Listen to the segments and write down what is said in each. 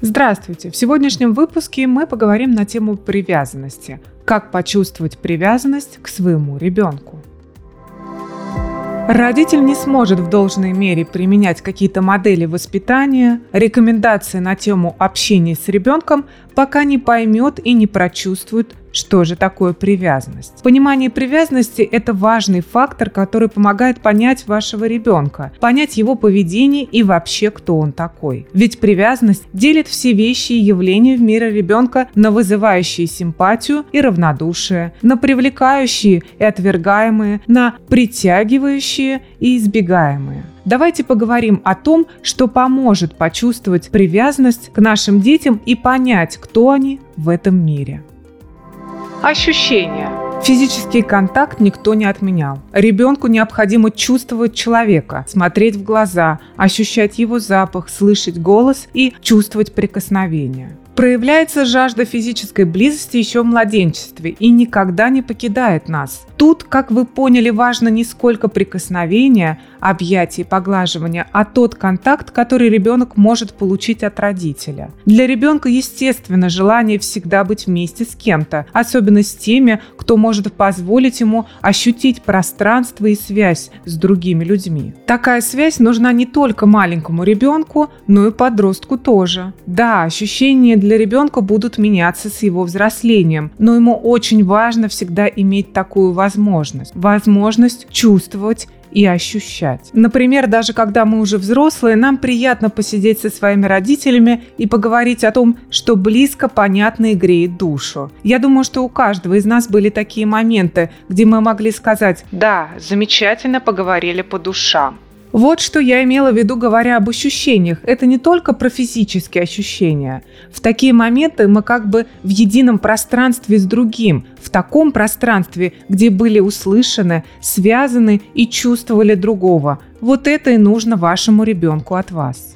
Здравствуйте! В сегодняшнем выпуске мы поговорим на тему привязанности. Как почувствовать привязанность к своему ребенку? Родитель не сможет в должной мере применять какие-то модели воспитания, рекомендации на тему общения с ребенком, пока не поймет и не прочувствует, что же такое привязанность. Понимание привязанности – это важный фактор, который помогает понять вашего ребенка, понять его поведение и вообще, кто он такой. Ведь привязанность делит все вещи и явления в мире ребенка на вызывающие симпатию и равнодушие, на привлекающие и отвергаемые, на притягивающие и избегаемые. Давайте поговорим о том, что поможет почувствовать привязанность к нашим детям и понять, кто они в этом мире. Ощущения. Физический контакт никто не отменял. Ребенку необходимо чувствовать человека, смотреть в глаза, ощущать его запах, слышать голос и чувствовать прикосновение. Проявляется жажда физической близости еще в младенчестве и никогда не покидает нас. Тут, как вы поняли, важно не сколько прикосновения, объятий, поглаживания, а тот контакт, который ребенок может получить от родителя. Для ребенка естественно желание всегда быть вместе с кем-то, особенно с теми, кто может позволить ему ощутить пространство и связь с другими людьми. Такая связь нужна не только маленькому ребенку, но и подростку тоже. Да, ощущения для ребенка будут меняться с его взрослением, но ему очень важно всегда иметь такую возможность чувствовать и ощущать. Например, даже когда мы уже взрослые, нам приятно посидеть со своими родителями и поговорить о том, что близко, понятно и греет душу. Я думаю, что у каждого из нас были такие моменты, где мы могли сказать: «Да, замечательно поговорили по душам». Вот что я имела в виду, говоря об ощущениях. Это не только про физические ощущения. В такие моменты мы как бы в едином пространстве с другим, в таком пространстве, где были услышаны, связаны и чувствовали другого. Вот это и нужно вашему ребенку от вас.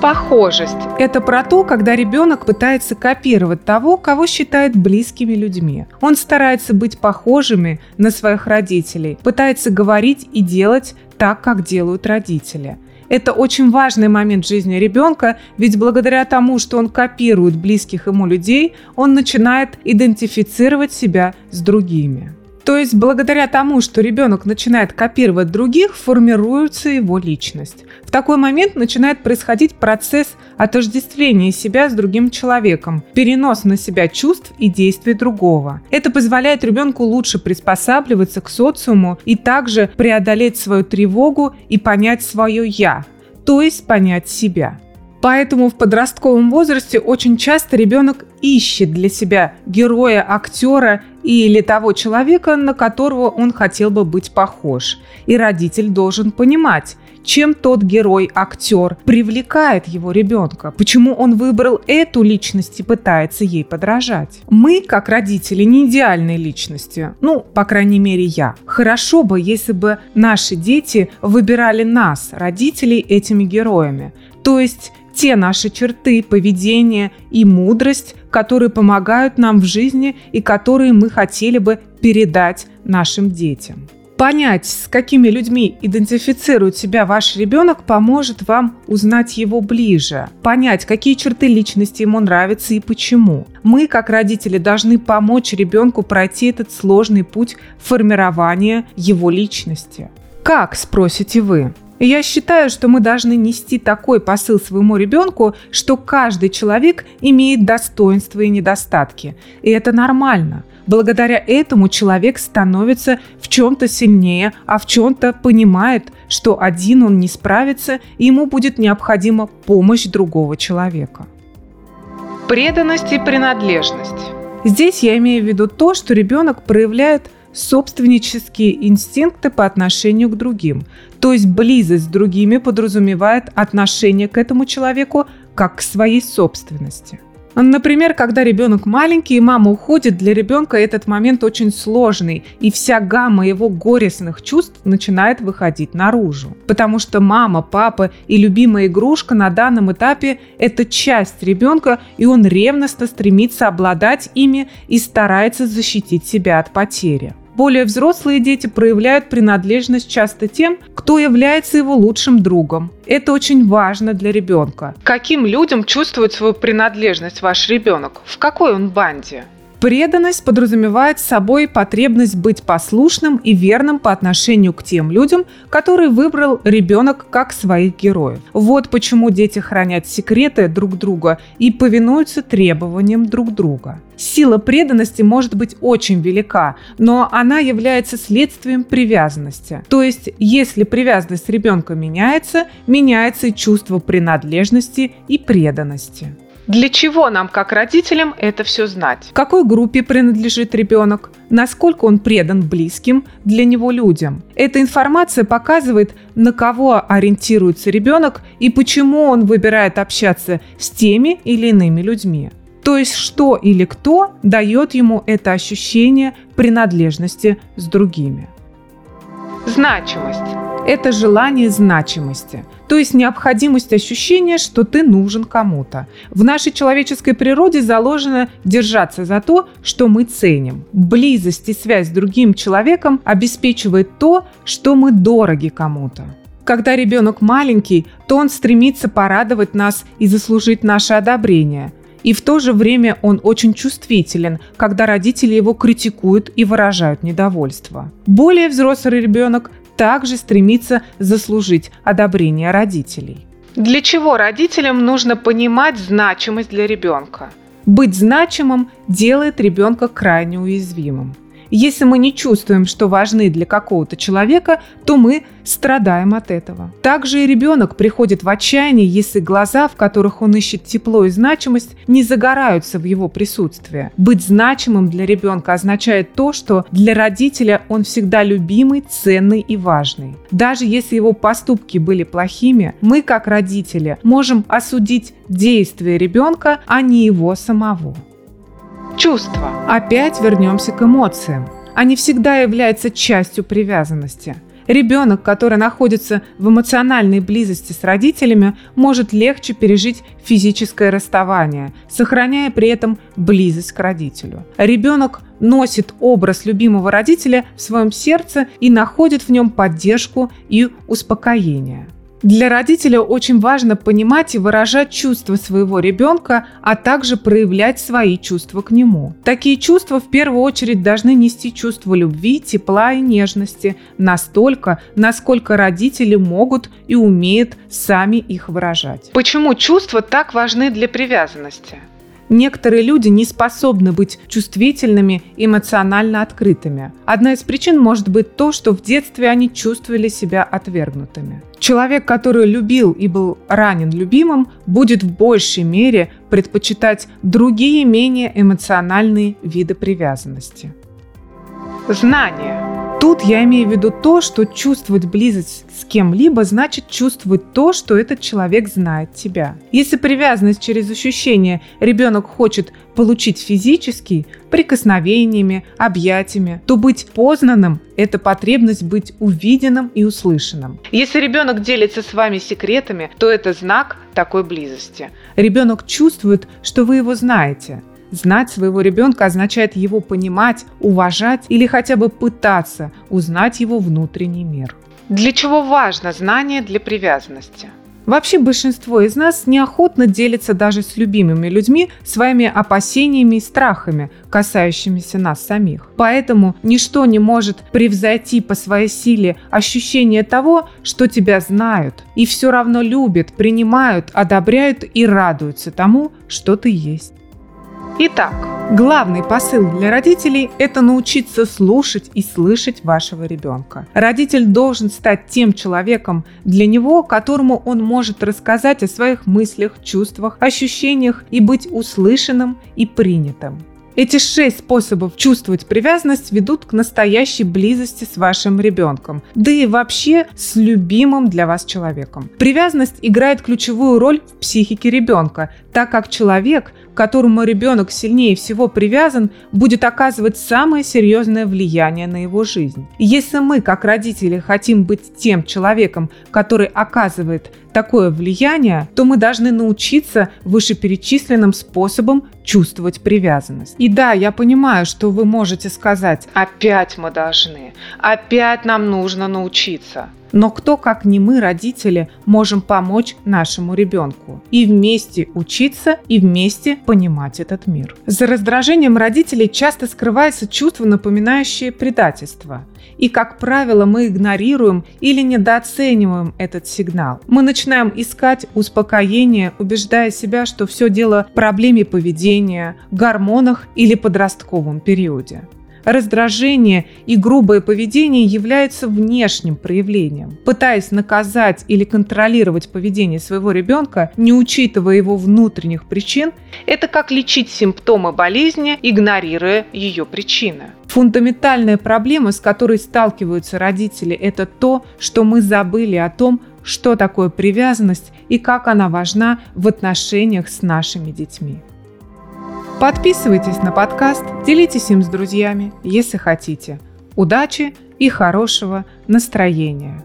Похожесть – это про то, когда ребенок пытается копировать того, кого считает близкими людьми. Он старается быть похожими на своих родителей, пытается говорить и делать так, как делают родители. Это очень важный момент в жизни ребенка, ведь благодаря тому, что он копирует близких ему людей, он начинает идентифицировать себя с другими. То есть благодаря тому, что ребенок начинает копировать других, формируется его личность. В такой момент начинает происходить процесс отождествления себя с другим человеком, перенос на себя чувств и действий другого. Это позволяет ребенку лучше приспосабливаться к социуму и также преодолеть свою тревогу и понять свое «я», то есть понять себя. Поэтому в подростковом возрасте очень часто ребенок ищет для себя героя, актера или того человека, на которого он хотел бы быть похож. И родитель должен понимать, чем тот герой, актер привлекает его ребенка, почему он выбрал эту личность и пытается ей подражать. Мы, как родители, не идеальные личности. По крайней мере, я. Хорошо бы, если бы наши дети выбирали нас, родителей, этими героями. То есть те наши черты, поведение и мудрость, которые помогают нам в жизни и которые мы хотели бы передать нашим детям. Понять, с какими людьми идентифицирует себя ваш ребенок, поможет вам узнать его ближе, понять, какие черты личности ему нравятся и почему. Мы, как родители, должны помочь ребенку пройти этот сложный путь формирования его личности. Как, спросите вы? Я считаю, что мы должны нести такой посыл своему ребенку, что каждый человек имеет достоинства и недостатки. И это нормально. Благодаря этому человек становится в чем-то сильнее, а в чем-то понимает, что один он не справится, и ему будет необходима помощь другого человека. Преданность и принадлежность. Здесь я имею в виду то, что ребенок проявляет собственнические инстинкты по отношению к другим. То есть близость с другими подразумевает отношение к этому человеку как к своей собственности. Например, когда ребенок маленький и мама уходит, для ребенка этот момент очень сложный, и вся гамма его горестных чувств начинает выходить наружу. Потому что мама, папа и любимая игрушка на данном этапе – это часть ребенка, и он ревностно стремится обладать ими и старается защитить себя от потери. Более взрослые дети проявляют принадлежность часто тем, кто является его лучшим другом. Это очень важно для ребенка. Каким людям чувствует свою принадлежность ваш ребенок? В какой он банде? Преданность подразумевает собой потребность быть послушным и верным по отношению к тем людям, которые выбрал ребенок как своих героев. Вот почему дети хранят секреты друг друга и повинуются требованиям друг друга. Сила преданности может быть очень велика, но она является следствием привязанности. То есть, если привязанность ребенка меняется, меняется и чувство принадлежности и преданности. Для чего нам, как родителям, это все знать? Какой группе принадлежит ребенок? Насколько он предан близким для него людям? Эта информация показывает, на кого ориентируется ребенок и почему он выбирает общаться с теми или иными людьми. То есть, что или кто дает ему это ощущение принадлежности с другими. Значимость. Это желание значимости, то есть необходимость ощущения, что ты нужен кому-то. В нашей человеческой природе заложено держаться за то, что мы ценим. Близость и связь с другим человеком обеспечивает то, что мы дороги кому-то. Когда ребенок маленький, то он стремится порадовать нас и заслужить наше одобрение. И в то же время он очень чувствителен, когда родители его критикуют и выражают недовольство. Более взрослый ребенок также стремится заслужить одобрение родителей. Для чего родителям нужно понимать значимость для ребенка? Быть значимым делает ребенка крайне уязвимым. Если мы не чувствуем, что важны для какого-то человека, то мы страдаем от этого. Также и ребенок приходит в отчаяние, если глаза, в которых он ищет тепло и значимость, не загораются в его присутствии. Быть значимым для ребенка означает то, что для родителя он всегда любимый, ценный и важный. Даже если его поступки были плохими, мы, как родители, можем осудить действия ребенка, а не его самого. Чувства. Опять вернемся к эмоциям. Они всегда являются частью привязанности. Ребенок, который находится в эмоциональной близости с родителями, может легче пережить физическое расставание, сохраняя при этом близость к родителю. Ребенок носит образ любимого родителя в своем сердце и находит в нем поддержку и успокоение. Для родителя очень важно понимать и выражать чувства своего ребенка, а также проявлять свои чувства к нему. Такие чувства в первую очередь должны нести чувство любви, тепла и нежности настолько, насколько родители могут и умеют сами их выражать. Почему чувства так важны для привязанности? Некоторые люди не способны быть чувствительными, эмоционально открытыми. Одна из причин может быть то, что в детстве они чувствовали себя отвергнутыми. Человек, который любил и был ранен любимым, будет в большей мере предпочитать другие, менее эмоциональные виды привязанности. Знание. Тут я имею в виду то, что чувствовать близость с кем-либо значит чувствовать то, что этот человек знает тебя. Если привязанность через ощущение ребенок хочет получить физически, прикосновениями, объятиями, то быть познанным – это потребность быть увиденным и услышанным. Если ребенок делится с вами секретами, то это знак такой близости. Ребенок чувствует, что вы его знаете. Знать своего ребенка означает его понимать, уважать или хотя бы пытаться узнать его внутренний мир. Для чего важно знание для привязанности? Вообще большинство из нас неохотно делится даже с любимыми людьми своими опасениями и страхами, касающимися нас самих. Поэтому ничто не может превзойти по своей силе ощущение того, что тебя знают и все равно любят, принимают, одобряют и радуются тому, что ты есть. Итак, главный посыл для родителей – это научиться слушать и слышать вашего ребенка. Родитель должен стать тем человеком для него, которому он может рассказать о своих мыслях, чувствах, ощущениях и быть услышанным и принятым. Эти 6 способов чувствовать привязанность ведут к настоящей близости с вашим ребенком, да и вообще с любимым для вас человеком. Привязанность играет ключевую роль в психике ребенка, так как человек, к которому ребенок сильнее всего привязан, будет оказывать самое серьезное влияние на его жизнь. И если мы, как родители, хотим быть тем человеком, который оказывает такое влияние, то мы должны научиться вышеперечисленным способом чувствовать привязанность. И да, я понимаю, что вы можете сказать: «Опять мы должны, опять нам нужно научиться». Но кто, как не мы, родители, можем помочь нашему ребенку? И вместе учиться, и вместе понимать этот мир. За раздражением родителей часто скрывается чувство, напоминающее предательство. И, как правило, мы игнорируем или недооцениваем этот сигнал. Мы начинаем искать успокоение, убеждая себя, что все дело в проблеме поведения, гормонах или подростковом периоде. Раздражение и грубое поведение являются внешним проявлением. Пытаясь наказать или контролировать поведение своего ребенка, не учитывая его внутренних причин, это как лечить симптомы болезни, игнорируя ее причины. Фундаментальная проблема, с которой сталкиваются родители, это то, что мы забыли о том, что такое привязанность и как она важна в отношениях с нашими детьми. Подписывайтесь на подкаст, делитесь им с друзьями, если хотите. Удачи и хорошего настроения!